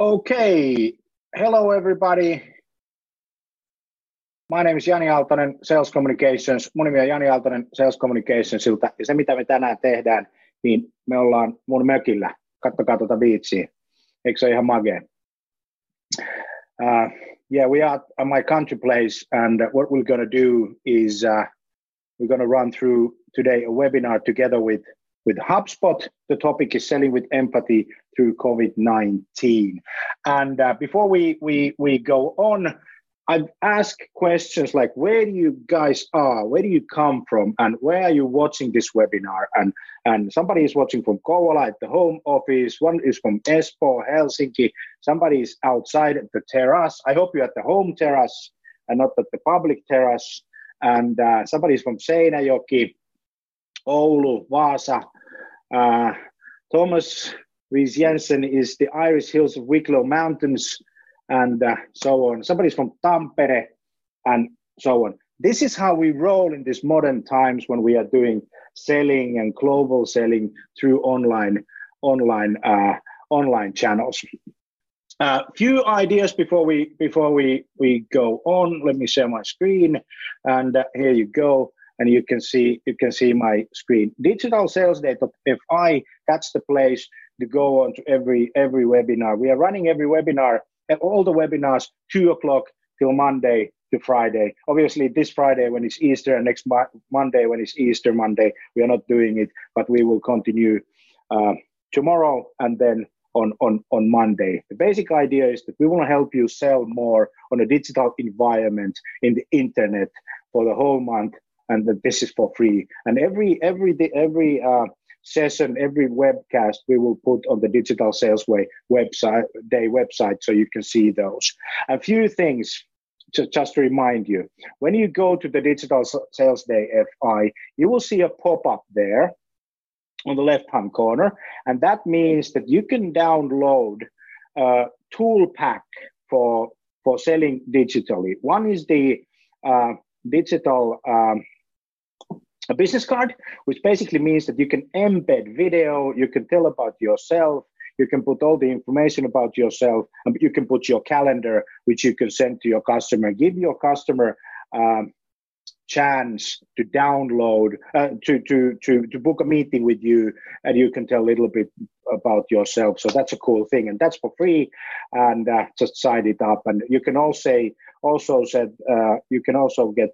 Okay, hello everybody. My name is Jani Aaltonen, Sales Communications. Mun nimi on Jani Aaltonen, Sales Communicationsilta. Ja se, mitä me tänään tehdään, niin me ollaan mun mökillä. Kattokaa tuota biitsiä. Eikö se ole ihan magea? Yeah, we are at my country place, and what we're going to do is we're going to run through today a webinar together with HubSpot. The topic is selling with empathy through COVID-19. And before we go on, I've asked questions like, where do you guys are? Where do you come from? And where are you watching this webinar? And somebody is watching from Kouvola at the home office. One is from Espoo, Helsinki. Somebody is outside at the terrace. I hope you're at the home terrace and not at the public terrace. And somebody is from Seinäjoki, Oulu, Vaasa. Thomas Ries Jensen is the Irish Hills of Wicklow Mountains, and so on. Somebody's from Tampere, and so on. This is how we roll in these modern times when we are doing selling and global selling through online channels. Few ideas before we go on. Let me share my screen, and here you go. And you can see my screen. DigitalSalesDay.fi, that's the place to go on to every webinar. We are running every webinar, all the webinars, 2 o'clock till Monday to Friday. Obviously, this Friday when it's Easter and next Monday when it's Easter Monday, we are not doing it, but we will continue tomorrow and then on Monday. The basic idea is that we want to help you sell more on a digital environment in the internet for the whole month. And that this is for free. And every session, every webcast, we will put on the Digital Sales Way website, Day website, so you can see those. A few things to just to remind you: when you go to the Digital Sales Day FI, you will see a pop-up there on the left-hand corner, and that means that you can download a tool pack for selling digitally. One is the digital a business card, which basically means that you can embed video, you can tell about yourself, you can put all the information about yourself, and you can put your calendar, which you can send to your customer. Give your customer chance to download, to book a meeting with you, and you can tell a little bit about yourself. So that's a cool thing, and that's for free. And just sign it up, and you can also get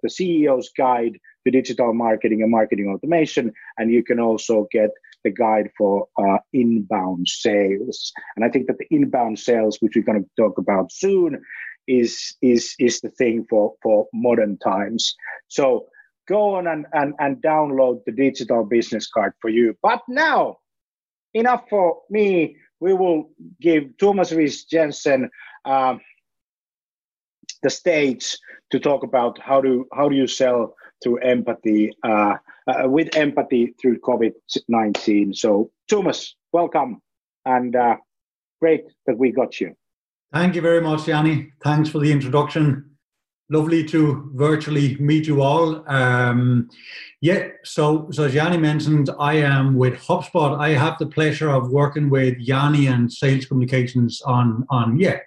the CEO's guide to digital marketing and marketing automation, and you can also get the guide for inbound sales. And I think that the inbound sales, which we're going to talk about soon, is the thing for modern times. So go on and download the digital business card for you. But now, enough for me. We will give Thomas Ries Jensen the stage to talk about how do you sell through empathy with empathy through COVID-19. So Thomas, welcome, and great that we got you. Thank you very much, Jani. Thanks for the introduction. Lovely to virtually meet you all. So as Jani mentioned, I am with HubSpot. I have the pleasure of working with Jani and Sales Communications on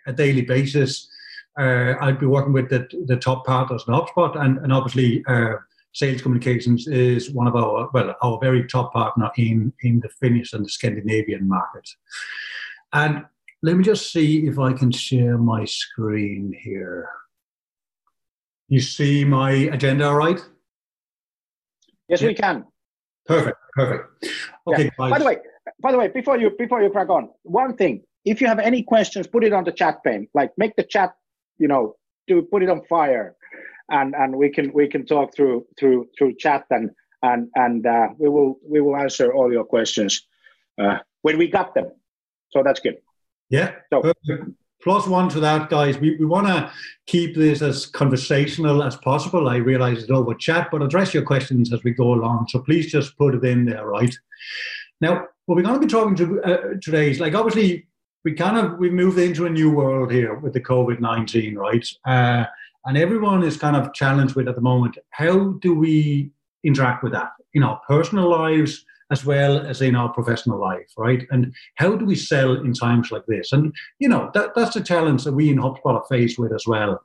a daily basis. I'll be working with the top partners in HubSpot, and obviously Sales Communications is one of our very top partner in the Finnish and the Scandinavian market. And let me just see if I can share my screen here. You see my agenda, right? Yes, yeah. We can. Perfect. Okay. Yeah. By the way, before you crack on, one thing: if you have any questions, put it on the chat pane. Like, make the chat, put it on fire, and we can talk through chat, and we will answer all your questions when we got them. So that's good. Yeah, plus one to that, guys. We want to keep this as conversational as possible. I realize it's over chat, but address your questions as we go along. So please just put it in there, right? Now, what we're going to be talking to today is, like, obviously we've moved into a new world here with the COVID-19, right? And everyone is kind of challenged with at the moment, how do we interact with that in our personal lives as well as in our professional life, right? And how do we sell in times like this? And, you know, that's the challenge that we in HubSpot are faced with as well.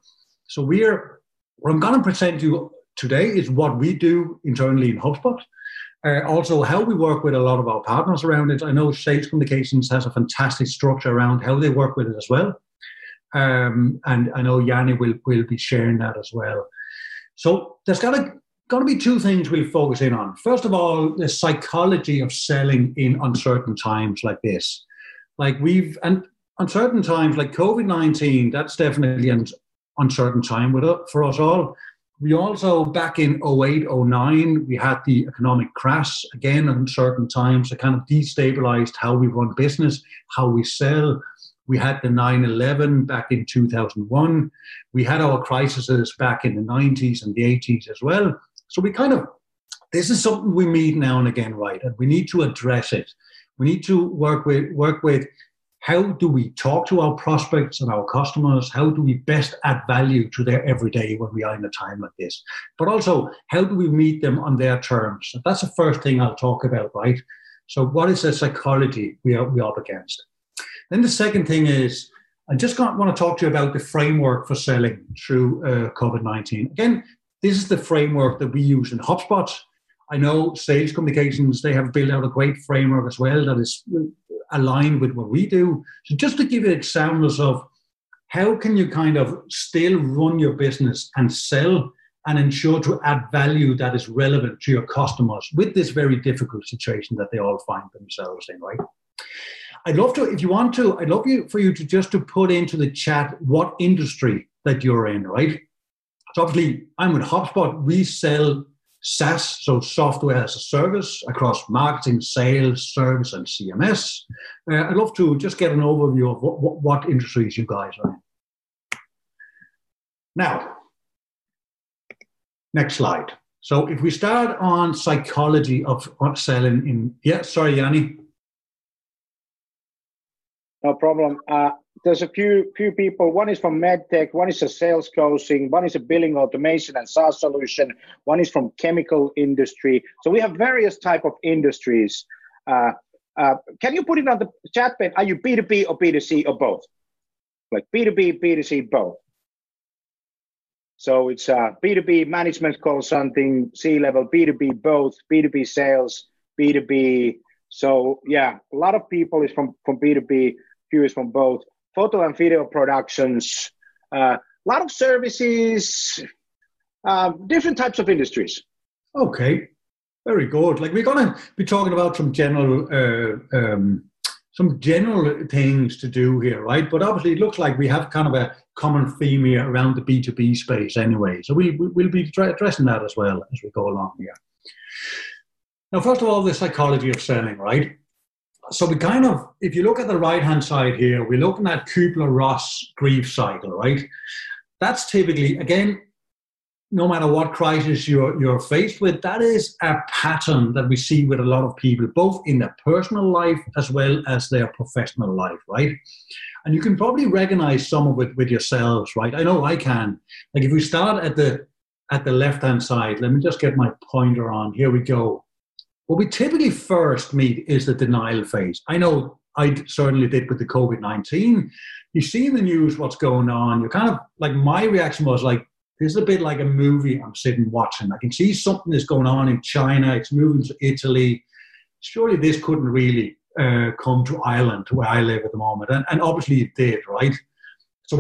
So what I'm going to present to you today is what we do internally in HubSpot. Also, how we work with a lot of our partners around it. I know Sales Communications has a fantastic structure around how they work with it as well. And I know Jani will be sharing that as well. So there's got to be two things we'll focus in on. First of all, the psychology of selling in uncertain times like this. And uncertain times like COVID-19, that's definitely an uncertain time for us all. We also, back in 08, 09, we had the economic crash, again, uncertain times that kind of destabilized how we run business, how we sell. We had the 9/11 back in 2001. We had our crises back in the 90s and the 80s as well. So this is something we meet now and again, right? And we need to address it. We need to work with how do we talk to our prospects and our customers? How do we best add value to their everyday when we are in a time like this? But also, how do we meet them on their terms? That's the first thing I'll talk about, right? So what is the psychology we are up against? Then the second thing is, I just want to talk to you about the framework for selling through COVID-19. Again, this is the framework that we use in HubSpot. I know Sales Communications, they have built out a great framework as well that is aligned with what we do. So just to give you examples of how can you kind of still run your business and sell and ensure to add value that is relevant to your customers with this very difficult situation that they all find themselves in, right? I'd love for you to put into the chat what industry that you're in, right? So obviously, I'm with HubSpot. We sell SaaS, so software as a service, across marketing, sales, service, and CMS. I'd love to just get an overview of what industries you guys are in. Now, next slide. So if we start on psychology of selling in... Yeah, sorry, Jani. No problem. There's a few people. One is from MedTech, one is a sales coaching, one is a billing automation and SaaS solution, one is from chemical industry. So we have various type of industries. Can you put it on the chat pane? Are you B2B or B2C or both? Like B2B, B2C, both. So it's B2B management consulting, C-level, B2B both, B2B sales, B2B. So yeah, a lot of people is from B2B. Few is from both photo and video productions, a lot of services, different types of industries. Okay, very good. Like we're gonna be talking about some general things to do here, right? But obviously, it looks like we have kind of a common theme here around the B2B space, anyway. So we'll be addressing that as well as we go along here. Now, first of all, the psychology of selling, right? So if you look at the right-hand side here, we're looking at Kübler-Ross grief cycle, right? That's typically, again, no matter what crisis you're faced with, that is a pattern that we see with a lot of people, both in their personal life as well as their professional life, right? And you can probably recognize some of it with yourselves, right? I know I can. Like if we start at the left-hand side, let me just get my pointer on. Here we go. What we typically first meet is the denial phase. I know I certainly did with the COVID-19. You see in the news what's going on. You're kind of like, my reaction was like, this is a bit like a movie I'm sitting watching. I can see something is going on in China. It's moving to Italy. Surely this couldn't really come to Ireland, where I live at the moment. And obviously it did, right? So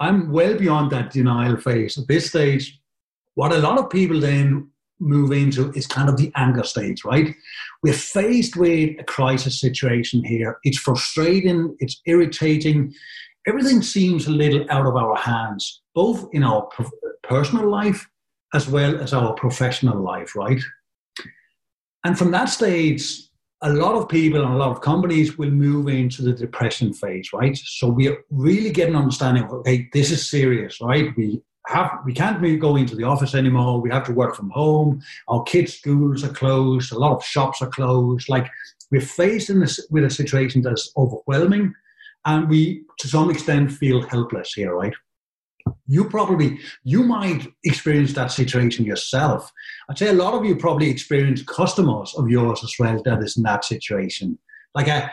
I'm well beyond that denial phase. At this stage, what a lot of people then move into is kind of the anger stage, right? We're faced with a crisis situation here. It's frustrating, it's irritating. Everything seems a little out of our hands, both in our personal life as well as our professional life, right? And from that stage, a lot of people and a lot of companies will move into the depression phase, right? So we really get an understanding of, okay, this is serious, right? We can't really go into the office anymore. We have to work from home. Our kids' schools are closed. A lot of shops are closed. Like we're faced with a situation that's overwhelming, and we, to some extent, feel helpless here, right? You might experience that situation yourself. I'd say a lot of you probably experience customers of yours as well that is in that situation. Like a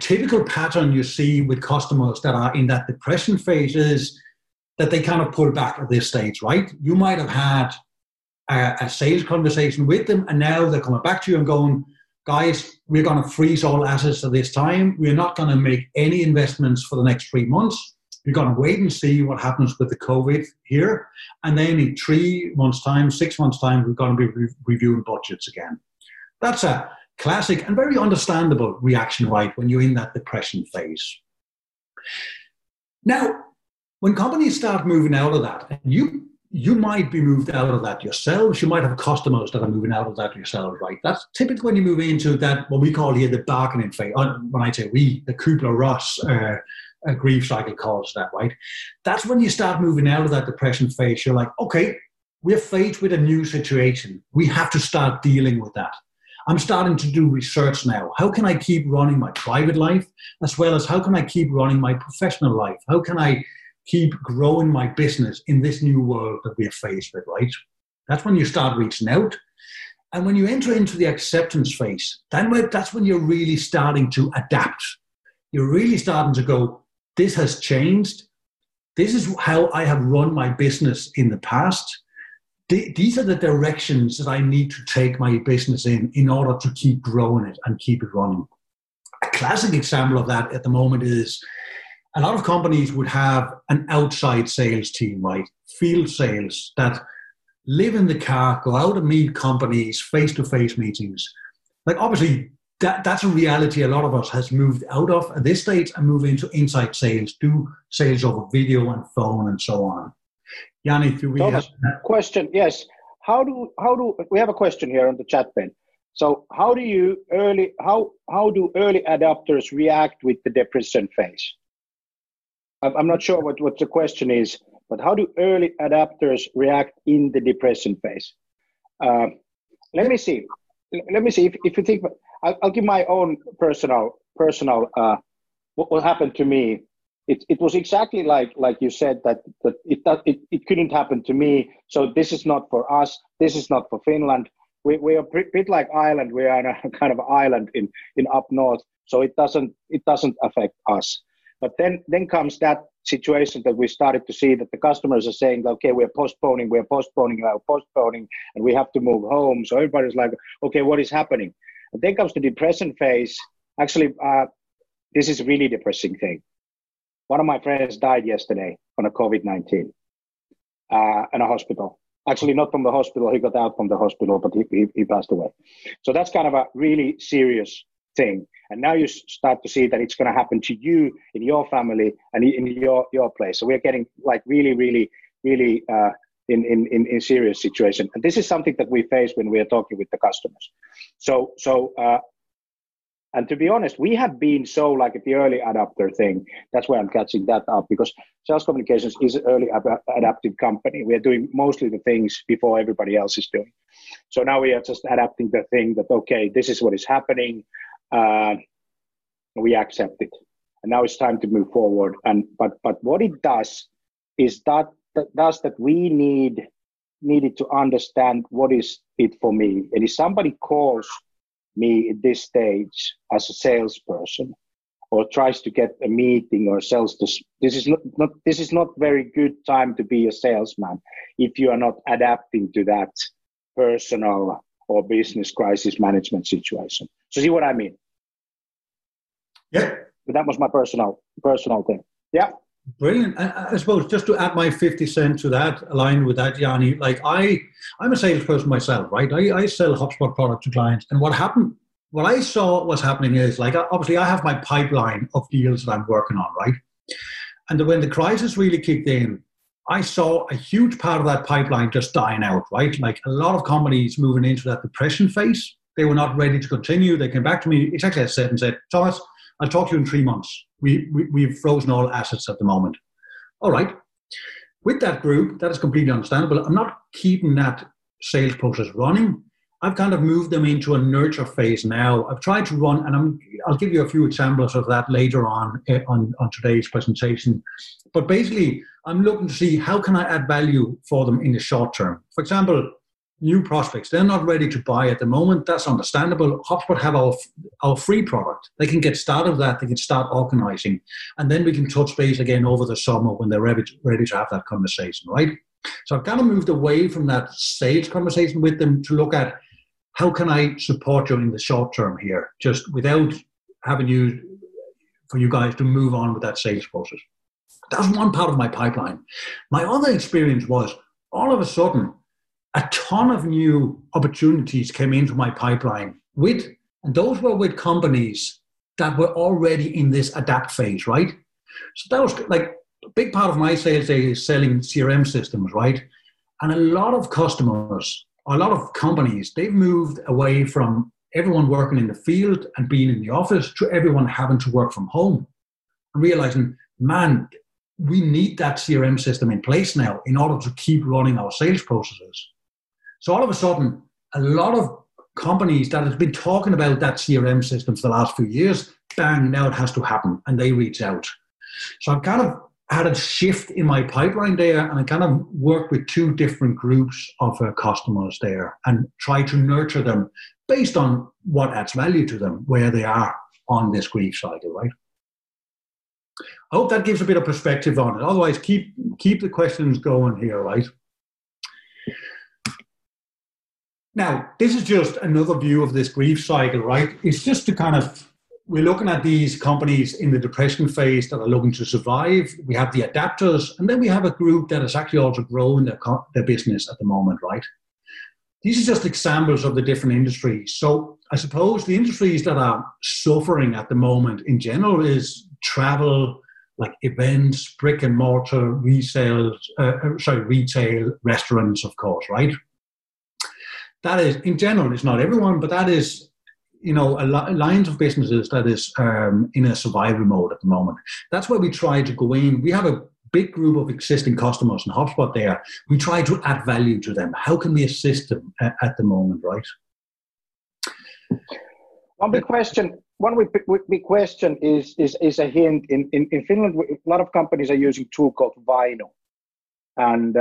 typical pattern you see with customers that are in that depression phase is that they kind of pull back at this stage, right? You might have had a sales conversation with them, and now they're coming back to you and going, guys, we're going to freeze all assets at this time. We're not going to make any investments for the next 3 months. We're going to wait and see what happens with the COVID here. And then in 3 months' time, 6 months' time, we're going to be reviewing budgets again. That's a classic and very understandable reaction, right, when you're in that depression phase. Now, when companies start moving out of that, and you might be moved out of that yourselves. You might have customers that are moving out of that yourselves, right? That's typically when you move into that, what we call here the bargaining phase. When I say we, the Kübler-Ross grief cycle calls that, right? That's when you start moving out of that depression phase. You're like, okay, we're faced with a new situation. We have to start dealing with that. I'm starting to do research now. How can I keep running my private life as well as how can I keep running my professional life? How can I keep growing my business in this new world that we're faced with, right? That's when you start reaching out. And when you enter into the acceptance phase, then that's when you're really starting to adapt. You're really starting to go, this has changed. This is how I have run my business in the past. These are the directions that I need to take my business in order to keep growing it and keep it running. A classic example of that at the moment is a lot of companies would have an outside sales team, right? Field sales that live in the car, go out and meet companies, face-to-face meetings. Like obviously, that's a reality a lot of us has moved out of at this stage and move into inside sales, do sales over video and phone and so on. Jani, do we Thomas, have question? Yes. How do we have a question here on the chat pane? So how do early adopters react with the depression phase? I'm not sure what the question is, but how do early adopters react in the depression phase? Let me see. If you think, I'll give my own personal. What happened to me? It was exactly like you said that it couldn't happen to me. So this is not for us. This is not for Finland. We are a bit like Ireland. We are a kind of island in up north. So it doesn't affect us. But then comes that situation that we started to see that the customers are saying, okay, we're postponing, and we have to move home. So everybody's like, okay, what is happening? And then comes the depression phase. Actually, this is a really depressing thing. One of my friends died yesterday on a COVID-19 in a hospital. Actually, not from the hospital. He got out from the hospital, but he passed away. So that's kind of a really serious thing. And now you start to see that it's going to happen to you in your family and in your place. So we're getting like really in serious situation. And this is something that we face when we are talking with the customers. So and to be honest, we have been so like at the early adopter thing. That's why I'm catching that up because Sales Communications is an early adaptive company. We are doing mostly the things before everybody else is doing. So now we are just adapting the thing that, okay, this is what is happening. We accept it, and now it's time to move forward. And but what it does is that we needed to understand what is it for me. And if somebody calls me at this stage as a salesperson, or tries to get a meeting or sells this is not very good time to be a salesman if you are not adapting to that personal or business crisis management situation. So see what I mean? Yeah. But that was my personal thing. Yeah. Brilliant. I suppose just to add my 50 cents to that, aligned with that, Jani, like I'm a salesperson myself, right? I sell HubSpot product to clients. And what I saw was happening is like, obviously I have my pipeline of deals that I'm working on, right? And when the crisis really kicked in, I saw a huge part of that pipeline just dying out, right? Like a lot of companies moving into that depression phase. They were not ready to continue. They came back to me exactly as I said and said, Thomas, I'll talk to you in 3 months. We've frozen all assets at the moment. All right. With that group, that is completely understandable. I'm not keeping that sales process running. I've kind of moved them into a nurture phase now. I've tried to run, and I'll give you a few examples of that later on today's presentation. But basically, I'm looking to see how can I add value for them in the short term. For example, new prospects, they're not ready to buy at the moment. That's understandable. HubSpot have our free product. They can get started with that. They can start organizing. And then we can touch base again over the summer when they're ready to have that conversation, right? So I've kind of moved away from that sales conversation with them to look at, how can I support you in the short term here, just without having for you guys to move on with that sales process? That's one part of my pipeline. My other experience was, all of a sudden, a ton of new opportunities came into my pipeline, and those were with companies that were already in this adapt phase, right? So that was like a big part of my sales day is selling CRM systems, right? And a lot of customers, a lot of companies, they've moved away from everyone working in the field and being in the office to everyone having to work from home and realizing, man, we need that CRM system in place now in order to keep running our sales processes. So all of a sudden, a lot of companies that have been talking about that CRM system for the last few years, bang, now it has to happen, and they reach out. So I've kind of had a shift in my pipeline there, and I kind of worked with two different groups of customers there and try to nurture them based on what adds value to them, where they are on this grief cycle, right? I hope that gives a bit of perspective on it. Otherwise, keep the questions going here, right? Now, this is just another view of this grief cycle, right? It's just to kind of, we're looking at these companies in the depression phase that are looking to survive. We have the adapters, and then we have a group that is actually also growing their business at the moment, right? These are just examples of the different industries. So I suppose the industries that are suffering at the moment in general is travel, like events, brick and mortar, retail, restaurants, of course, right? That is, in general, it's not everyone, but that is, you know, lines of businesses that is in a survival mode at the moment. That's where we try to go in. We have a big group of existing customers in HubSpot there. We try to add value to them. How can we assist them at the moment, right? One big question is a hint. In Finland, a lot of companies are using a tool called Vino. And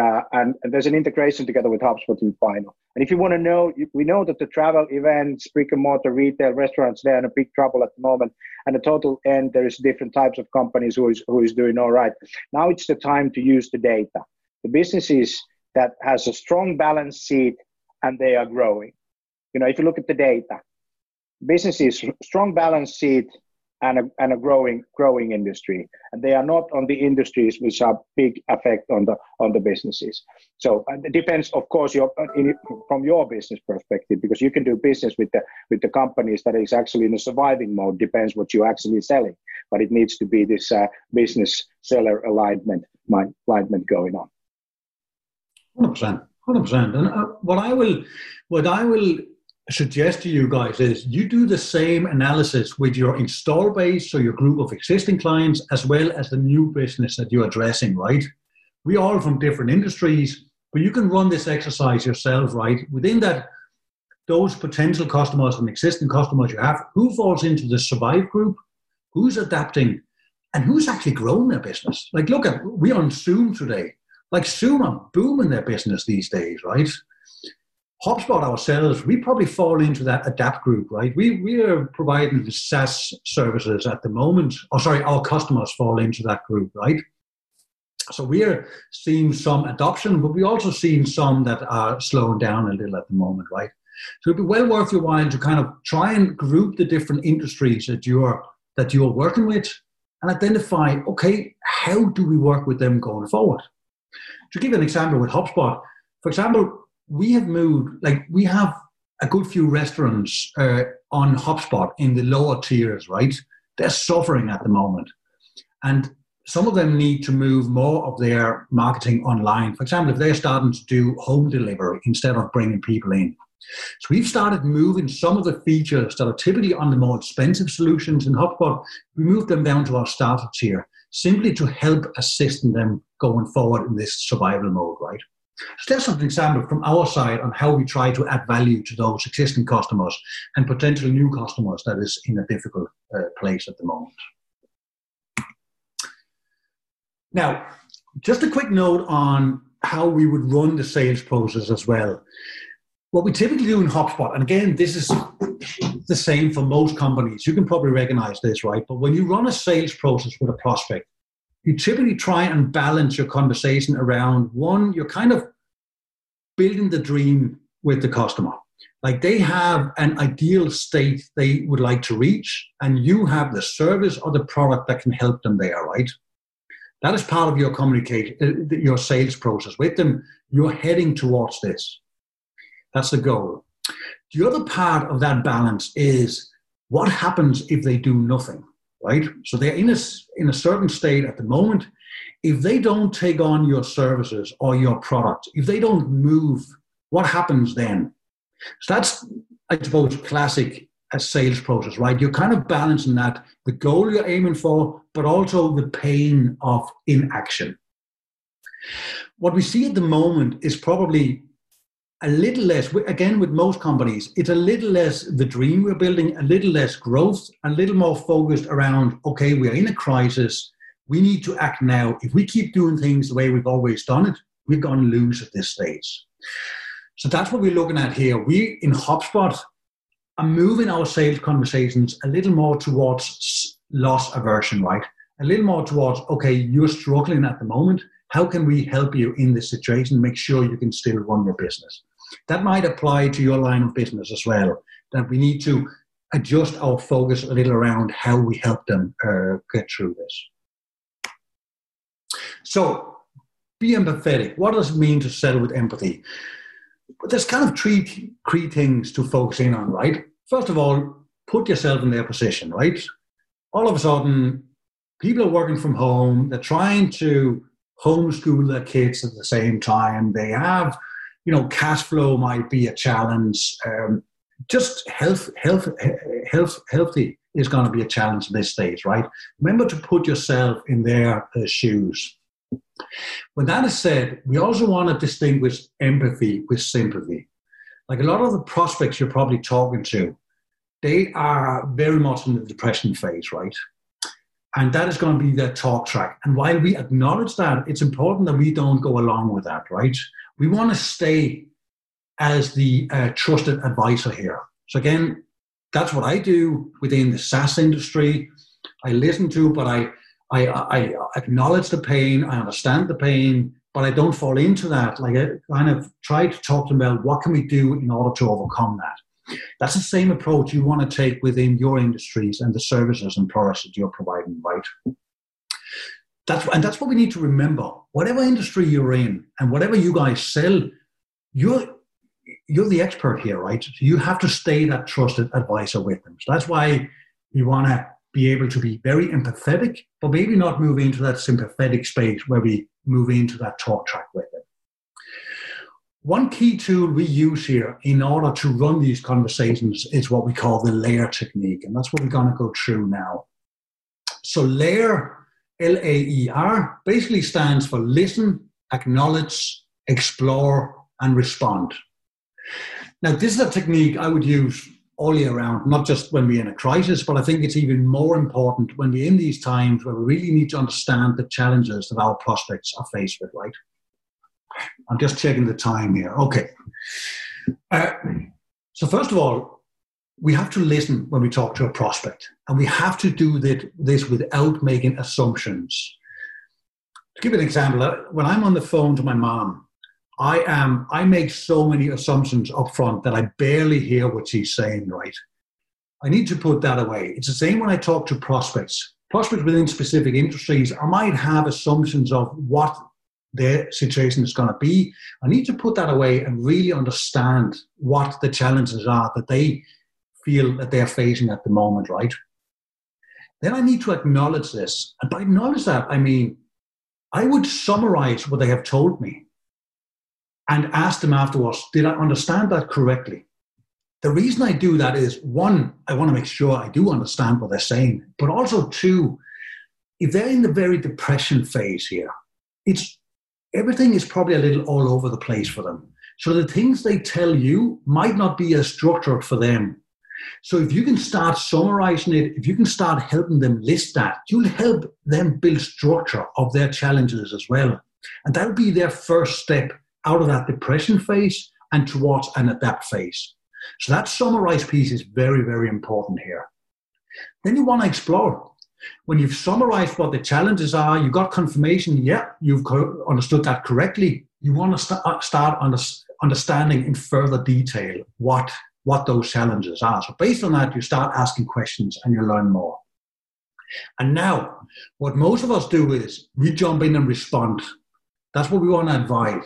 there's an integration together with HubSpot and Vino. And if you want to know, we know that the travel events, brick and mortar, retail, restaurants, they're in a big trouble at the moment. And the total end, there is different types of companies who is doing all right. Now it's the time to use the data. The businesses that has a strong balance sheet and they are growing. You know, if you look at the data, businesses, strong balance sheet and a growing industry, and they are not on the industries which are big effect on the businesses. So it depends, of course, from your business perspective, because you can do business with the companies that is actually in a surviving mode. Depends what you're actually selling, but it needs to be this business seller alignment going on. 100%. And what I will suggest to you guys is you do the same analysis with your install base, so your group of existing clients, as well as the new business that you're addressing, right? We're all from different industries, but you can run this exercise yourself, right? Within that, those potential customers and existing customers you have, who falls into the survive group, who's adapting, and who's actually grown their business? Like, look at, we're on Zoom today. Like, Zoom are booming their business these days, right? HubSpot ourselves, we probably fall into that adapt group, right? We are providing the SaaS services at the moment. Oh, sorry, our customers fall into that group, right? So we are seeing some adoption, but we're also seeing some that are slowing down a little at the moment, right? So it'd be well worth your while to kind of try and group the different industries that you're working with and identify, okay, how do we work with them going forward? To give an example with HubSpot, for example, we have moved, like we have a good few restaurants on HubSpot in the lower tiers, right? They're suffering at the moment. And some of them need to move more of their marketing online. For example, if they're starting to do home delivery instead of bringing people in. So we've started moving some of the features that are typically on the more expensive solutions in HubSpot. We moved them down to our starter tier, simply to help assist them going forward in this survival mode, right? So that's an example from our side on how we try to add value to those existing customers and potential new customers that is in a difficult place at the moment. Now, just a quick note on how we would run the sales process as well. What we typically do in HubSpot, and again, this is the same for most companies. You can probably recognize this, right? But when you run a sales process with a prospect, you typically try and balance your conversation around, one, you're kind of building the dream with the customer. Like they have an ideal state they would like to reach, and you have the service or the product that can help them there, right? That is part of your communication, your sales process with them. You're heading towards this. That's the goal. The other part of that balance is what happens if they do nothing, right? So they're in a certain state at the moment. If they don't take on your services or your product, if they don't move, what happens then? So that's, I suppose, classic sales process, right? You're kind of balancing that, the goal you're aiming for, but also the pain of inaction. What we see at the moment is probably a little less, again, with most companies, it's a little less the dream we're building, a little less growth, a little more focused around, okay, we're in a crisis, we need to act now. If we keep doing things the way we've always done it, we're going to lose at this stage. So that's what we're looking at here. We, in HubSpot, are moving our sales conversations a little more towards loss aversion, right? A little more towards, okay, you're struggling at the moment. How can we help you in this situation? Make sure you can still run your business. That might apply to your line of business as well, that we need to adjust our focus a little around how we help them get through this. So, be empathetic. What does it mean to sell with empathy? But there's kind of three things to focus in on, right? First of all, put yourself in their position, right? All of a sudden, people are working from home. They're trying to homeschool their kids at the same time. They have, you know, cash flow might be a challenge. Just healthy is going to be a challenge at this stage, right? Remember to put yourself in their shoes. When that is said, we also want to distinguish empathy with sympathy. Like a lot of the prospects you're probably talking to, they are very much in the depression phase, right? And that is going to be their talk track. And while we acknowledge that, it's important that we don't go along with that, right? We want to stay as the trusted advisor here. So again, that's what I do within the SaaS industry. I listen to, but I acknowledge the pain. I understand the pain, but I don't fall into that. Like I kind of try to talk to them about what can we do in order to overcome that. That's the same approach you want to take within your industries and the services and products that you're providing, right? That's what we need to remember. Whatever industry you're in and whatever you guys sell, you're the expert here, right? So you have to stay that trusted advisor with them. So that's why we want to be able to be very empathetic, but maybe not move into that sympathetic space where we move into that talk track with them. One key tool we use here in order to run these conversations is what we call the LAER technique, and that's what we're going to go through now. So LAER, L-A-E-R, basically stands for listen, acknowledge, explore, and respond. Now, this is a technique I would use all year round, not just when we're in a crisis, but I think it's even more important when we're in these times where we really need to understand the challenges that our prospects are faced with, right? I'm just checking the time here. Okay. So first of all, we have to listen when we talk to a prospect, and we have to do this without making assumptions. To give you an example, when I'm on the phone to my mom, I make so many assumptions up front that I barely hear what she's saying, right? I need to put that away. It's the same when I talk to prospects. Prospects within specific industries, I might have assumptions of what their situation is going to be. I need to put that away and really understand what the challenges are that they feel that they're facing at the moment, right? Then I need to acknowledge this. And by acknowledge that, I mean, I would summarize what they have told me and ask them afterwards, did I understand that correctly? The reason I do that is, one, I want to make sure I do understand what they're saying, but also two, if they're in the very depression phase here, it's everything is probably a little all over the place for them. So the things they tell you might not be as structured for them. So if you can start summarizing it, if you can start helping them list that, you'll help them build structure of their challenges as well. And that'll be their first step out of that depression phase and towards an adapt phase. So that summarized piece is very, very important here. Then you want to explore. When you've summarized what the challenges are, you got confirmation, yeah, you've understood that correctly. You want to start understanding in further detail what those challenges are. So based on that, you start asking questions and you learn more. And now, what most of us do is we jump in and respond. That's what we want to avoid.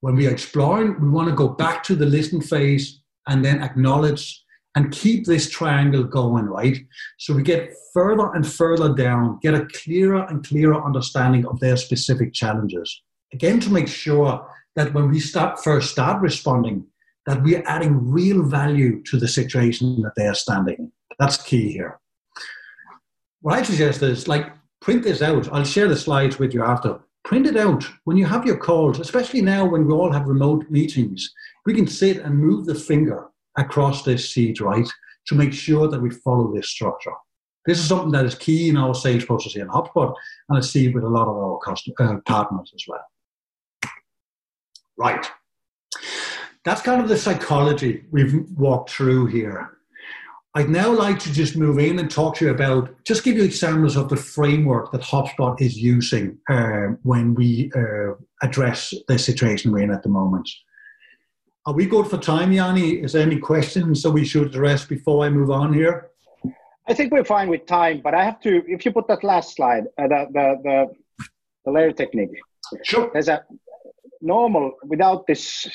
When we are exploring, we want to go back to the listen phase and then acknowledge and keep this triangle going, right? So we get further and further down, get a clearer and clearer understanding of their specific challenges. Again, to make sure that when we first start responding, that we are adding real value to the situation that they are standing in. That's key here. What I suggest is, print this out. I'll share the slides with you after. Print it out when you have your calls, especially now when we all have remote meetings. We can sit and move the finger across this sheet, right, to make sure that we follow this structure. This is something that is key in our sales process here in HubSpot, and I see it with a lot of our partners as well. Right. That's kind of the psychology we've walked through here. I'd now like to just move in and talk to you about, just give you examples of the framework that HubSpot is using when we address the situation we're in at the moment. Are we good for time, Jani? Is there any questions that we should address before I move on here? I think we're fine with time, but I have to, if you put that last slide, the LAER technique. Sure. There's a normal, without this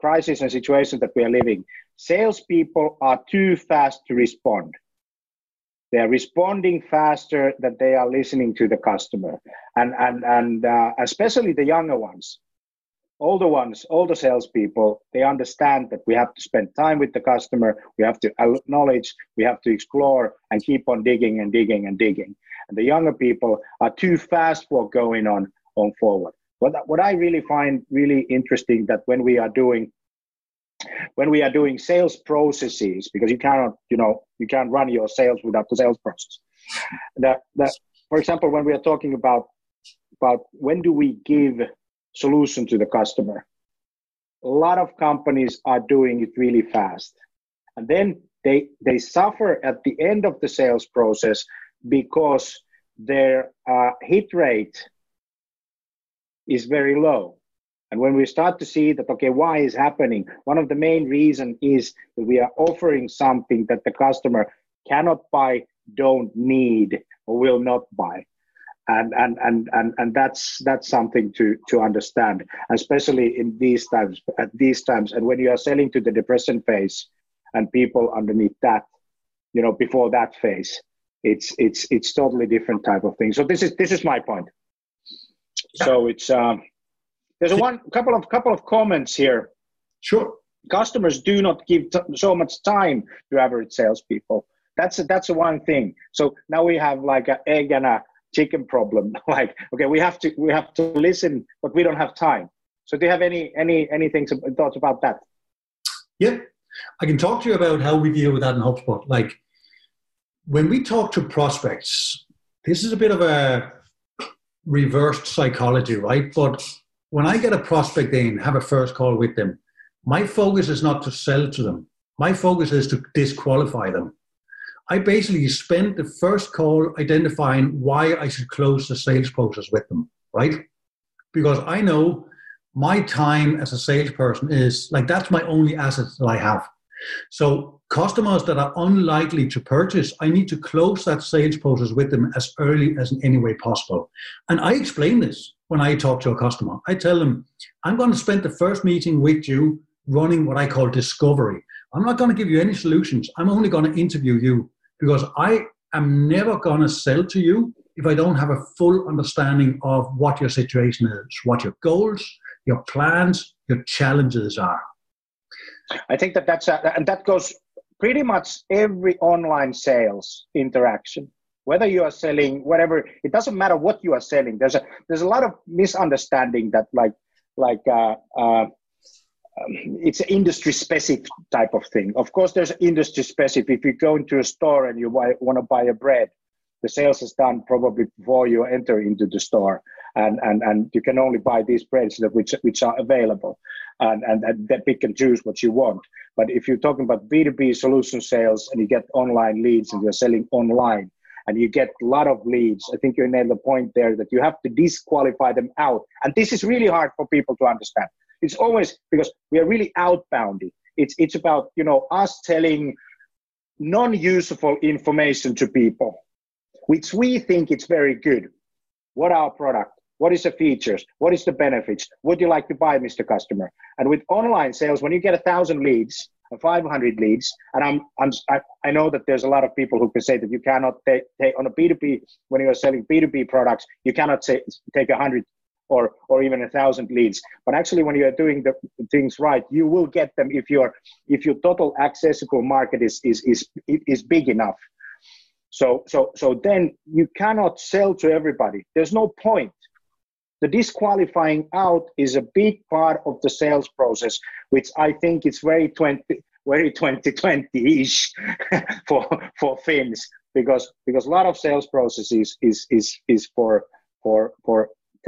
crisis and situation that we are living, salespeople are too fast to respond. They are responding faster than they are listening to the customer. And especially the younger ones. Older ones, older salespeople, they understand that we have to spend time with the customer, we have to acknowledge, we have to explore and keep on digging and digging and digging. And the younger people are too fast for going on forward. What I really find really interesting that when we are doing sales processes, because you can't run your sales without the sales process. For example, when we are talking about when do we give solution to the customer, a lot of companies are doing it really fast, and then they suffer at the end of the sales process because their hit rate is very low. And when we start to see that, okay, why is happening? One of the main reasons is that we are offering something that the customer cannot buy, don't need, or will not buy. And that's something to understand, especially in these times. At these times, and when you are selling to the depression phase, and people underneath that, before that phase, it's totally different type of thing. So this is my point. So it's there's a couple of comments here. Sure, customers do not give so much time to average salespeople. That's one thing. So now we have an egg and a chicken problem. Okay, we have to listen, but we don't have time. So do you have anything thoughts about that? Yeah, I can talk to you about how we deal with that in HubSpot. When we talk to prospects, this is a bit of a reversed psychology, right? But when I get a prospect in, have a first call with them, my focus is not to sell to them. My focus is to disqualify them. I basically spent the first call identifying why I should close the sales process with them, right? Because I know my time as a salesperson is that's my only asset that I have. So customers that are unlikely to purchase, I need to close that sales process with them as early as in any way possible. And I explain this when I talk to a customer. I tell them, I'm going to spend the first meeting with you running what I call discovery. I'm not going to give you any solutions. I'm only going to interview you, because I am never going to sell to you if I don't have a full understanding of what your situation is, what your goals, your plans, your challenges are. I think that's and that goes pretty much every online sales interaction. whether you are selling whatever, it doesn't matter what you are selling. There's a lot of misunderstanding that it's an industry-specific type of thing. Of course, there's industry-specific. If you go into a store and you want to buy a bread, the sales is done probably before you enter into the store, and you can only buy these breads which are available, and then pick and choose what you want. But if you're talking about B2B solution sales and you get online leads and you're selling online and you get a lot of leads, I think you nailed the point there that you have to disqualify them out. And this is really hard for people to understand. It's always because we are really outbounding. It's about, you know, us telling non-useful information to people, which we think it's very good. What our product? What is the features? What is the benefits? Would you like to buy, Mr. Customer? And with online sales, when you get 1,000 leads, 500 leads, and I know that there's a lot of people who can say that you cannot take on a B2B, when you are selling B2B products, you cannot take 100 or even 1,000 leads. But actually, when you are doing the things right, you will get them if your total accessible market is big enough. So then you cannot sell to everybody. There's no point. The disqualifying out is a big part of the sales process, which I think is very 2020-ish for Finns, because a lot of sales processes is for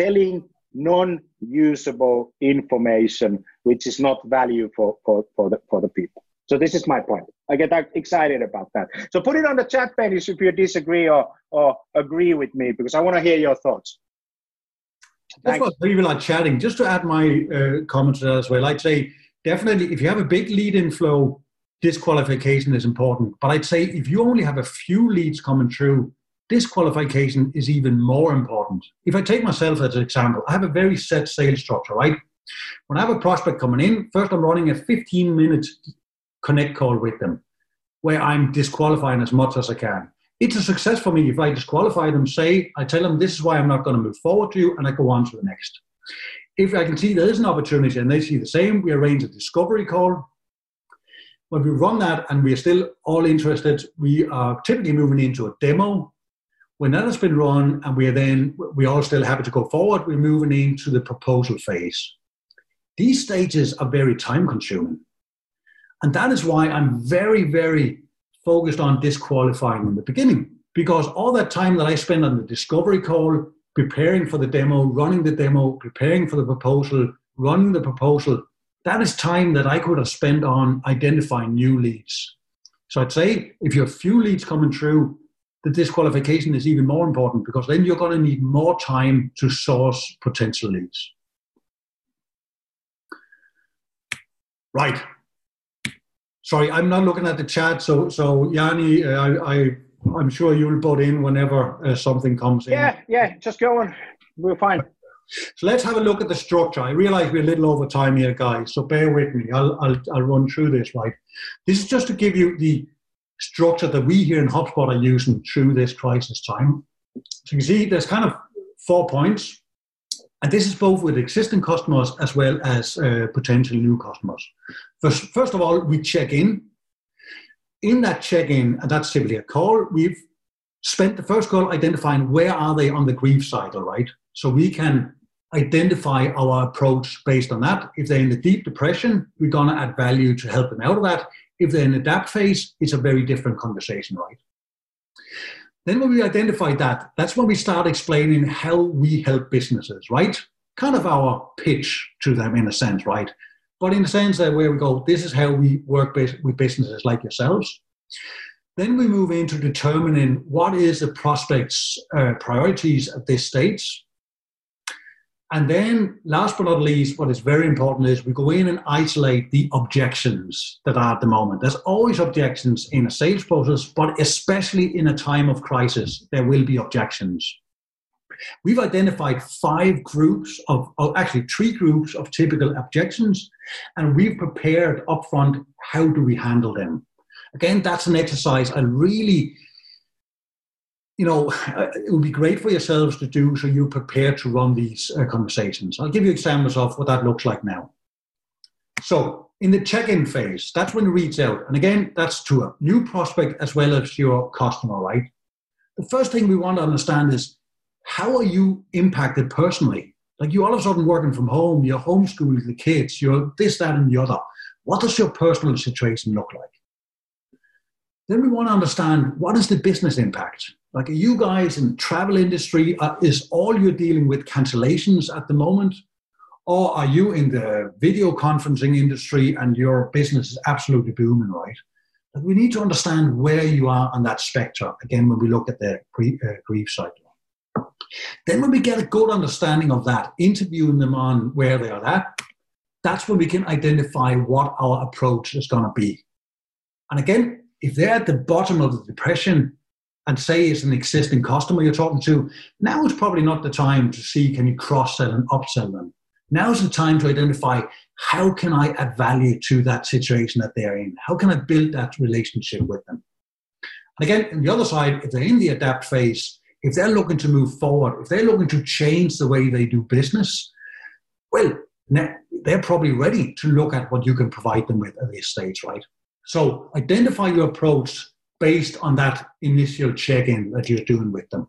telling non-usable information which is not value for the people. So this is my point. I get excited about that. So put it on the chat page if you disagree or agree with me, because I want to hear your thoughts. That's what people are chatting. Just to add my comments as well, I'd say definitely if you have a big lead inflow, disqualification is important. But I'd say if you only have a few leads coming through, disqualification is even more important. If I take myself as an example, I have a very set sales structure, right? When I have a prospect coming in, first I'm running a 15-minute connect call with them where I'm disqualifying as much as I can. It's a success for me if I disqualify them, say, I tell them this is why I'm not going to move forward to you, and I go on to the next. If I can see there is an opportunity and they see the same, we arrange a discovery call. When we run that and we're still all interested, we are typically moving into a demo. When that has been run and we're all still happy to go forward, we're moving into the proposal phase. These stages are very time consuming. And that is why I'm very, very focused on disqualifying in the beginning, because all that time that I spend on the discovery call, preparing for the demo, running the demo, preparing for the proposal, running the proposal, that is time that I could have spent on identifying new leads. So I'd say if you have few leads coming through, the disqualification is even more important, because then you're going to need more time to source potential leads. Right. Sorry, I'm not looking at the chat, so Jani, I'm sure you'll butt in whenever something comes in. Yeah, just go on. We're fine. So let's have a look at the structure. I realize we're a little over time here, guys, so bear with me. I'll run through this, right? This is just to give you the structure that we here in HubSpot are using through this crisis time. So you see there's kind of 4 points, and this is both with existing customers as well as potential new customers. First of all, we check in. In that check-in, and that's typically a call, we've spent the first call identifying where are they on the grief cycle, right? So we can identify our approach based on that. If they're in the deep depression, we're going to add value to help them out of that. If they're in the adapt phase, it's a very different conversation, right? Then when we identify that, that's when we start explaining how we help businesses, right? Kind of our pitch to them in a sense, right? But in the sense that where we go, this is how we work with businesses like yourselves. Then we move into determining what is the prospect's priorities at this stage. And then last but not least, what is very important is we go in and isolate the objections that are at the moment. There's always objections in a sales process, but especially in a time of crisis, there will be objections. We've identified 3 groups of typical objections, and we've prepared upfront how do we handle them. Again, that's an exercise I really, it would be great for yourselves to do so you're prepared to run these conversations. I'll give you examples of what that looks like now. So in the check-in phase, that's when you reach out. And again, that's to a new prospect as well as your customer, right? the first thing we want to understand is, how are you impacted personally? Like, you're all of a sudden working from home, you're homeschooling the kids, you're this, that, and the other. What does your personal situation look like? Then we want to understand, what is the business impact? Like, are you guys in the travel industry? Is all you're dealing with cancellations at the moment? Or are you in the video conferencing industry and your business is absolutely booming, right? But we need to understand where you are on that spectrum, again, when we look at the grief cycle. Then when we get a good understanding of that, interviewing them on where they are at, that's when we can identify what our approach is going to be. And again, if they're at the bottom of the depression and say it's an existing customer you're talking to, now is probably not the time to see, can you cross-sell and upsell them? Now is the time to identify, how can I add value to that situation that they're in? How can I build that relationship with them? And again, on the other side, if they're in the adapt phase, if they're looking to move forward, if they're looking to change the way they do business, well, they're probably ready to look at what you can provide them with at this stage, right? So identify your approach based on that initial check-in that you're doing with them.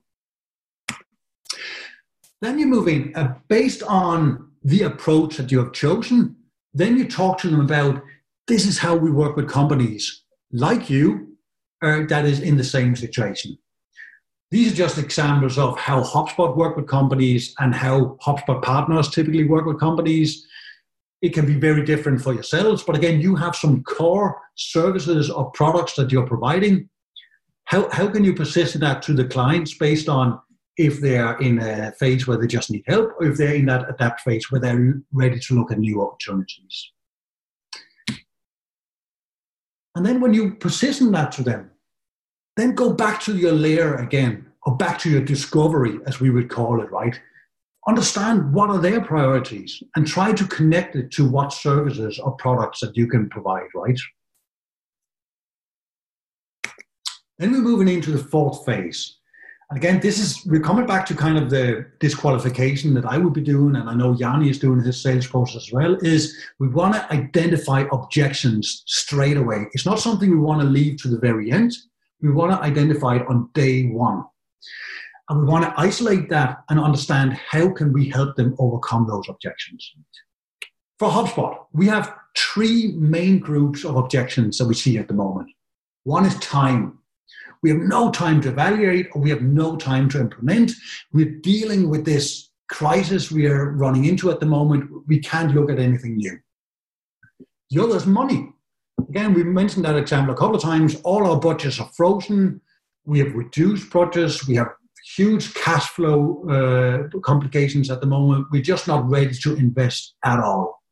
Then you move in, based on the approach that you have chosen, then you talk to them about, this is how we work with companies like you that is in the same situation. These are just examples of how HubSpot work with companies and how HubSpot partners typically work with companies. It can be very different for yourselves, but again, you have some core services or products that you're providing. How can you position that to the clients based on if they're in a phase where they just need help, or if they're in that adapt phase where they're ready to look at new opportunities? And then when you position that to them, then go back to your layer again, or back to your discovery, as we would call it, right? Understand what are their priorities and try to connect it to what services or products that you can provide, right? Then we're moving into the fourth phase. Again, we're coming back to kind of the disqualification that I would be doing, and I know Jani is doing his sales process as well, is we want to identify objections straight away. It's not something we want to leave to the very end. We want to identify it on day one. And we want to isolate that and understand, how can we help them overcome those objections? For HubSpot, we have three main groups of objections that we see at the moment. One is time. We have no time to evaluate, or we have no time to implement. We're dealing with this crisis we are running into at the moment. We can't look at anything new. The other is money. Again, we mentioned that example a couple of times. All our budgets are frozen. We have reduced budgets. We have huge cash flow complications at the moment. We're just not ready to invest at all.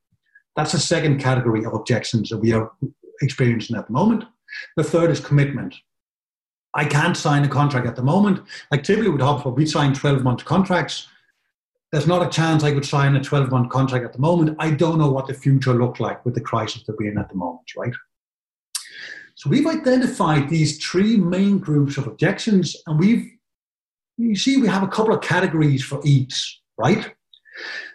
That's the second category of objections that we are experiencing at the moment. The third is commitment. I can't sign a contract at the moment. Like, typically with HubSpot, we sign 12-month contracts. There's not a chance I could sign a 12-month contract at the moment. I don't know what the future looks like with the crisis that we're in at the moment, right? So we've identified these three main groups of objections, and you see we have a couple of categories for each, right?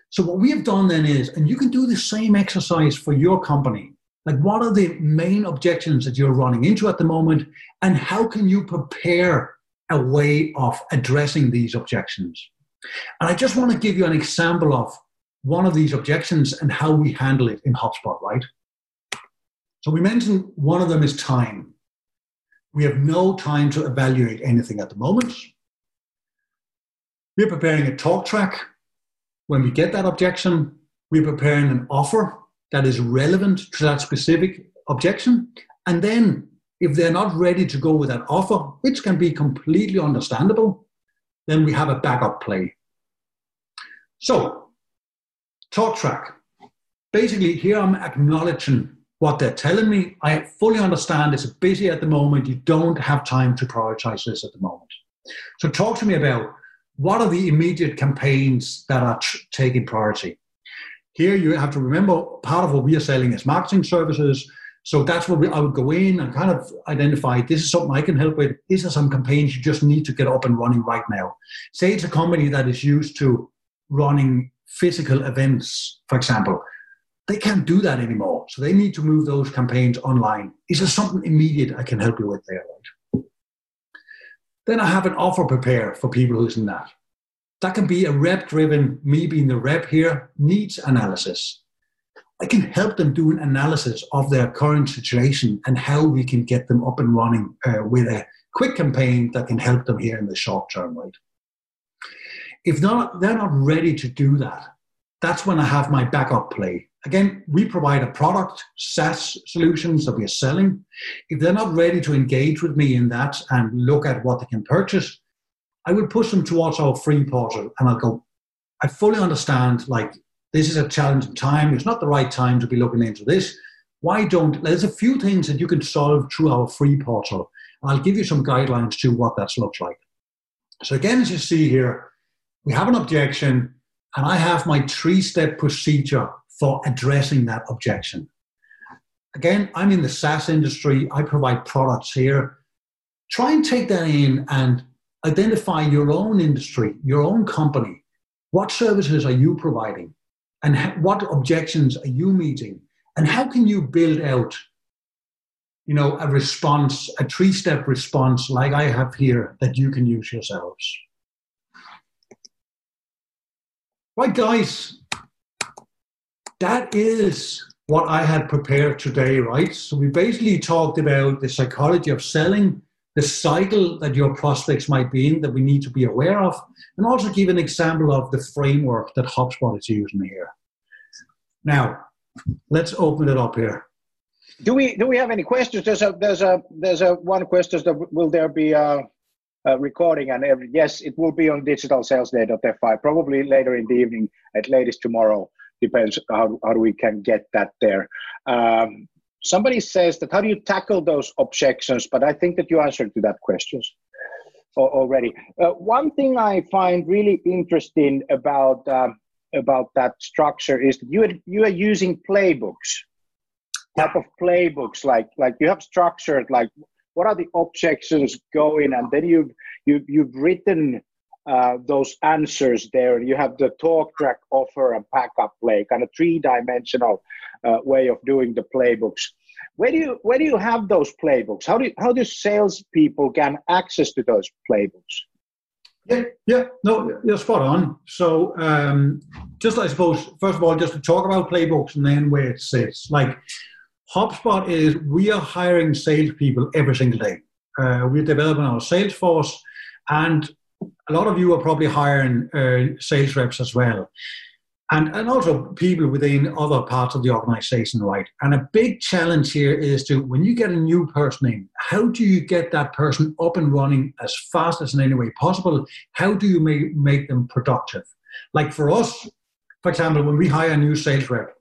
So what we have done then is, and you can do the same exercise for your company, like, what are the main objections that you're running into at the moment, and how can you prepare a way of addressing these objections? And I just want to give you an example of one of these objections and how we handle it in HubSpot, right? So we mentioned one of them is time. We have no time to evaluate anything at the moment. We're preparing a talk track. When we get that objection, we're preparing an offer that is relevant to that specific objection. And then if they're not ready to go with that offer, which can be completely understandable, then we have a backup play. So, talk track. Basically, here I'm acknowledging what they're telling me. I fully understand it's busy at the moment. You don't have time to prioritize this at the moment. So talk to me about, what are the immediate campaigns that are taking priority? Here you have to remember, part of what we are selling is marketing services. So that's where I would go in and kind of identify, this is something I can help with. These are some campaigns you just need to get up and running right now. Say it's a company that is used to running physical events, for example. They can't do that anymore. So they need to move those campaigns online. Is there something immediate I can help you with there? Right? Then I have an offer prepared for people who isn't that. That can be a rep-driven, me being the rep here, needs analysis. I can help them do an analysis of their current situation and how we can get them up and running with a quick campaign that can help them here in the short term, right? If not, they're not ready to do that, that's when I have my backup play. Again, we provide a product, SaaS solutions that we are selling. If they're not ready to engage with me in that and look at what they can purchase, I will push them towards our free portal and I'll go, I fully understand, like, this is a challenging time. It's not the right time to be looking into this. Why don't, there's a few things that you can solve through our free portal. I'll give you some guidelines to what that looks like. So again, as you see here, we have an objection and I have my three-step procedure for addressing that objection. Again, I'm in the SaaS industry. I provide products here. Try and take that in and identify your own industry, your own company. What services are you providing? And what objections are you meeting? And how can you build out, you know, a response, a three-step response like I have here that you can use yourselves? Right, guys, that is what I had prepared today, right? So we basically talked about the psychology of selling, the cycle that your prospects might be in that we need to be aware of, and also give an example of the framework that HubSpot is using here. Now, let's open it up here. Do we have any questions? There's a one question that will there be a recording? And yes, it will be on DigitalSalesDay.fi probably later in the evening, at latest tomorrow. Depends how we can get that there. Somebody says that how do you tackle those objections? But I think that you answered to that question already. One thing I find really interesting about that structure is that you are using playbooks, type of playbooks, like you have structured like what are the objections going, and then you've written those answers there. You have the talk track, offer, and backup play, kind of three-dimensional way of doing the playbooks. Where do you have those playbooks? How do salespeople get access to those playbooks? Yeah, no, you're spot on. So just I suppose first of all, just to talk about playbooks and then where it sits. Like HubSpot is, we are hiring salespeople every single day. We're developing our sales force, and a lot of you are probably hiring sales reps as well. And also people within other parts of the organization, right? And a big challenge here is to, when you get a new person in, how do you get that person up and running as fast as in any way possible? How do you make them productive? Like for us, for example, when we hire a new sales rep,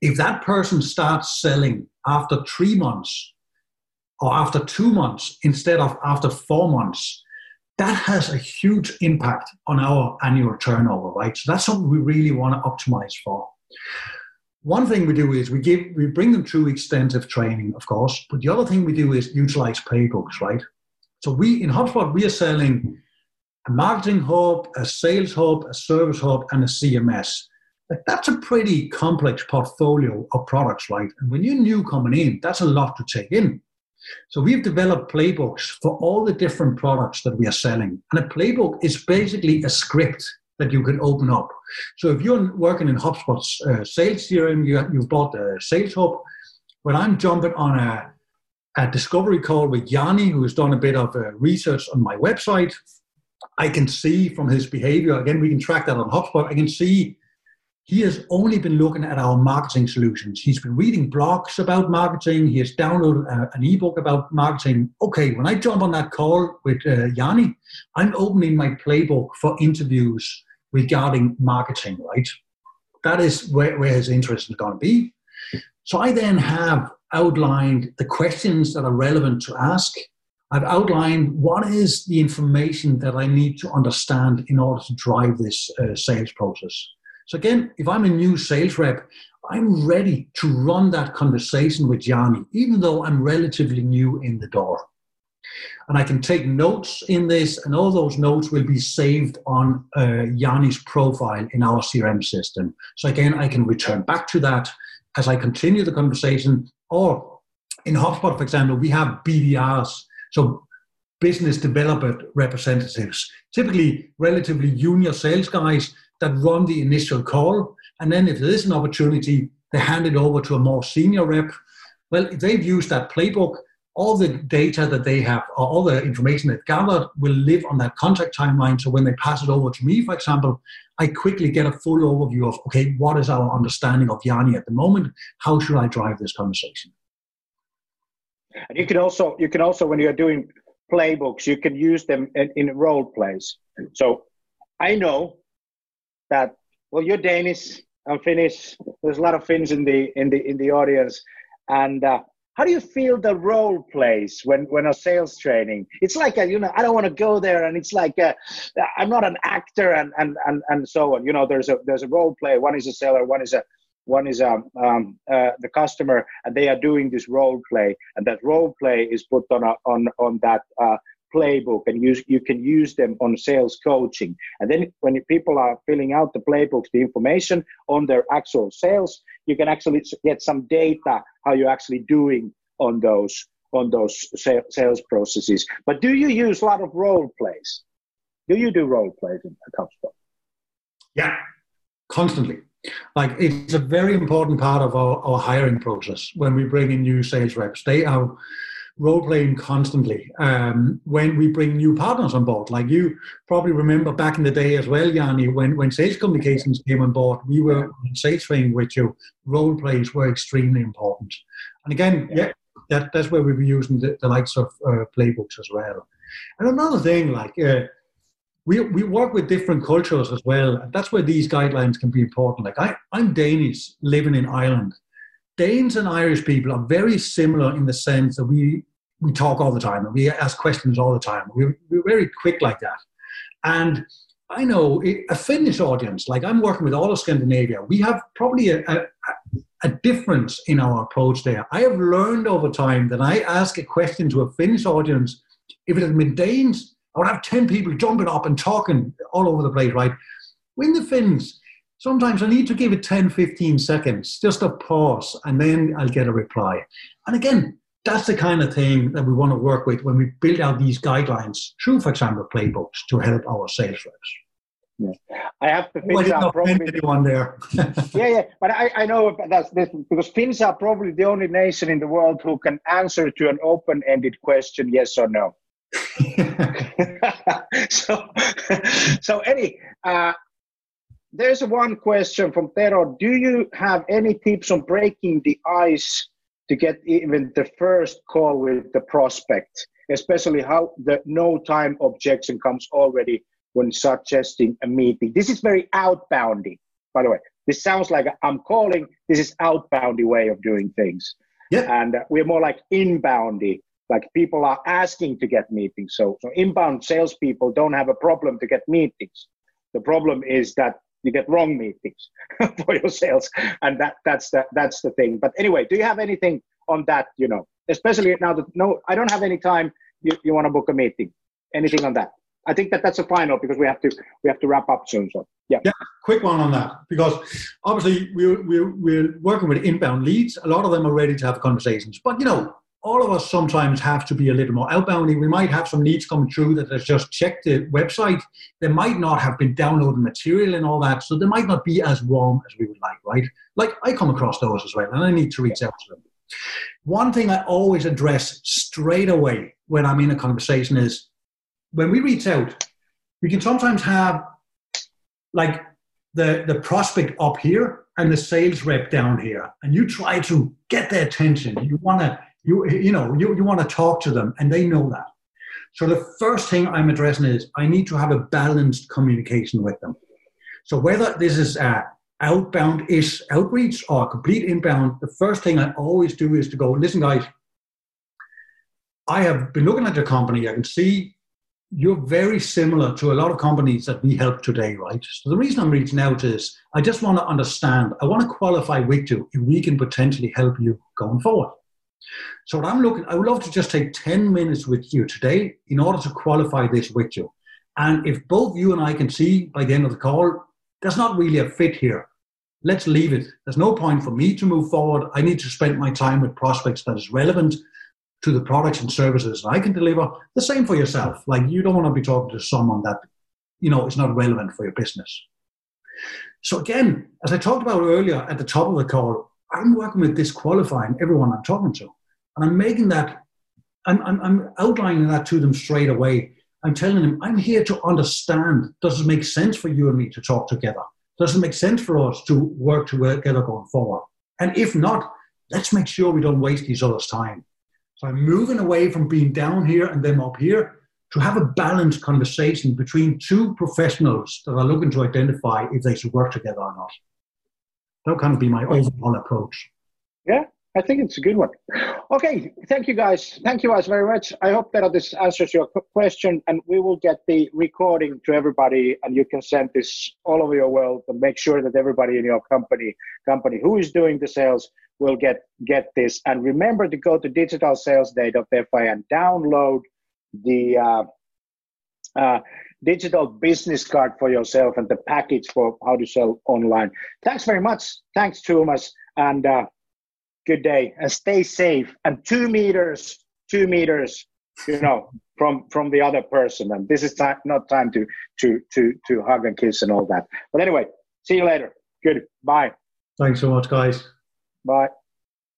if that person starts selling after 3 months or after 2 months instead of after 4 months, that has a huge impact on our annual turnover, right? So that's something we really want to optimize for. One thing we do is we bring them through extensive training, of course, but the other thing we do is utilize playbooks, right? So we, in HubSpot, we are selling a marketing hub, a sales hub, a service hub, and a CMS. That's a pretty complex portfolio of products, right? And when you're new coming in, that's a lot to take in. So we've developed playbooks for all the different products that we are selling. And a playbook is basically a script that you can open up. So if you're working in HubSpot's sales CRM, you've bought a sales hub. When I'm jumping on a discovery call with Jani, who's done a bit of research on my website, I can see from his behavior, again, we can track that on HubSpot, I can see he has only been looking at our marketing solutions. He's been reading blogs about marketing. He has downloaded an ebook about marketing. Okay, when I jump on that call with Jani, I'm opening my playbook for interviews regarding marketing, right? That is where his interest is going to be. So I then have outlined the questions that are relevant to ask. I've outlined what is the information that I need to understand in order to drive this sales process. So again, if I'm a new sales rep, I'm ready to run that conversation with Jani, even though I'm relatively new in the door. And I can take notes in this, and all those notes will be saved on Jani's profile in our CRM system. So again, I can return back to that as I continue the conversation. Or in HubSpot, for example, we have BDRs. So business development representatives, typically relatively junior sales guys that run the initial call. And then if there is an opportunity, they hand it over to a more senior rep. Well, if they've used that playbook, all the data that they have, or all the information they've gathered, will live on that contact timeline. So when they pass it over to me, for example, I quickly get a full overview of, okay, what is our understanding of Jani at the moment? How should I drive this conversation? And you can also, when you're doing playbooks, you can use them in role plays. So I know that, well, you're Danish and Finnish. There's a lot of Finns in the audience. And how do you feel the role plays when a sales training? It's like, I don't want to go there, and it's like, I'm not an actor, and so on. You know, there's a role play. One is a seller, one is the customer, and they are doing this role play, and that role play is put on that playbook, and you can use them on sales coaching. And then when people are filling out the playbooks, the information on their actual sales, you can actually get some data how you're actually doing on those sales processes. But do you use a lot of role plays? Do you do role plays in HubSpot? Yeah, constantly. Like, it's a very important part of our hiring process when we bring in new sales reps. They are role-playing constantly. When we bring new partners on board, like you probably remember back in the day as well, Jani, when Sales Communications came on board, we were on sales training with you. Role plays were extremely important. And again, that's where we'll be using the likes of playbooks as well. And another thing, like, we work with different cultures as well. And that's where these guidelines can be important. Like, I'm Danish, living in Ireland. Danes and Irish people are very similar in the sense that we talk all the time, and we ask questions all the time. We're very quick like that. And I know a Finnish audience, like I'm working with all of Scandinavia, we have probably a difference in our approach there. I have learned over time that I ask a question to a Finnish audience. If it had been Danes, I would have 10 people jumping up and talking all over the place, right? When the Finns, sometimes I need to give it 10, 15 seconds, just a pause, and then I'll get a reply. And again, that's the kind of thing that we want to work with when we build out these guidelines through, for example, playbooks to help our sales reps. Yeah. I have to finish up. Anyone there? yeah. But I know that's this, because Finns are probably the only nation in the world who can answer to an open-ended question, yes or no. so Eddie, there's one question from Tero. Do you have any tips on breaking the ice to get even the first call with the prospect, especially how the no-time objection comes already when suggesting a meeting? This is very outboundy, by the way. This sounds like I'm calling. This is outboundy way of doing things. Yeah. And we're more like inboundy, like people are asking to get meetings. So inbound salespeople don't have a problem to get meetings. The problem is that you get wrong meetings for your sales, and that's the thing. But anyway, do you have anything on that, especially now that, no, I don't have any time, you want to book a meeting, anything on that? I think that's a final, because we have to wrap up soon. So yeah, quick one on that, because obviously we're working with inbound leads. A lot of them are ready to have conversations, but all of us sometimes have to be a little more outboundy. We might have some leads coming through that has just checked the website. They might not have been downloading material and all that, so they might not be as warm as we would like, right? Like, I come across those as well, and I need to reach out to them. One thing I always address straight away when I'm in a conversation is, when we reach out, we can sometimes have like the prospect up here and the sales rep down here, and you try to get their attention. You want to talk to them, and they know that. So the first thing I'm addressing is I need to have a balanced communication with them. So whether this is outbound-ish outreach or complete inbound, the first thing I always do is to go, listen, guys, I have been looking at your company. I can see you're very similar to a lot of companies that we help today, right? So the reason I'm reaching out is I just want to understand. I want to qualify with you if we can potentially help you going forward. So what I'm looking, I would love to just take 10 minutes with you today in order to qualify this with you. And if both you and I can see by the end of the call, there's not really a fit here, let's leave it. There's no point for me to move forward. I need to spend my time with prospects that is relevant to the products and services that I can deliver. The same for yourself. Like, you don't want to be talking to someone that, you know, is not relevant for your business. So again, as I talked about earlier at the top of the call, I'm working with disqualifying everyone I'm talking to. And I'm making that, I'm outlining that to them straight away. I'm telling them, I'm here to understand, does it make sense for you and me to talk together? Does it make sense for us to work together going forward? And if not, let's make sure we don't waste each other's time. So I'm moving away from being down here and them up here to have a balanced conversation between two professionals that are looking to identify if they should work together or not. That can be my overall approach. Yeah, I think it's a good one. Okay, thank you guys. Thank you guys very much. I hope that this answers your question, and we will get the recording to everybody, and you can send this all over your world and make sure that everybody in your company who is doing the sales will get this. And remember to go to DigitalSalesDay.fi and download the digital business card for yourself and the package for how to sell online. Thanks very much. Thanks, Thomas. And good day. And stay safe. And 2 meters, you know, from the other person. And this is not time to hug and kiss and all that. But anyway, see you later. Good. Bye. Thanks so much, guys. Bye.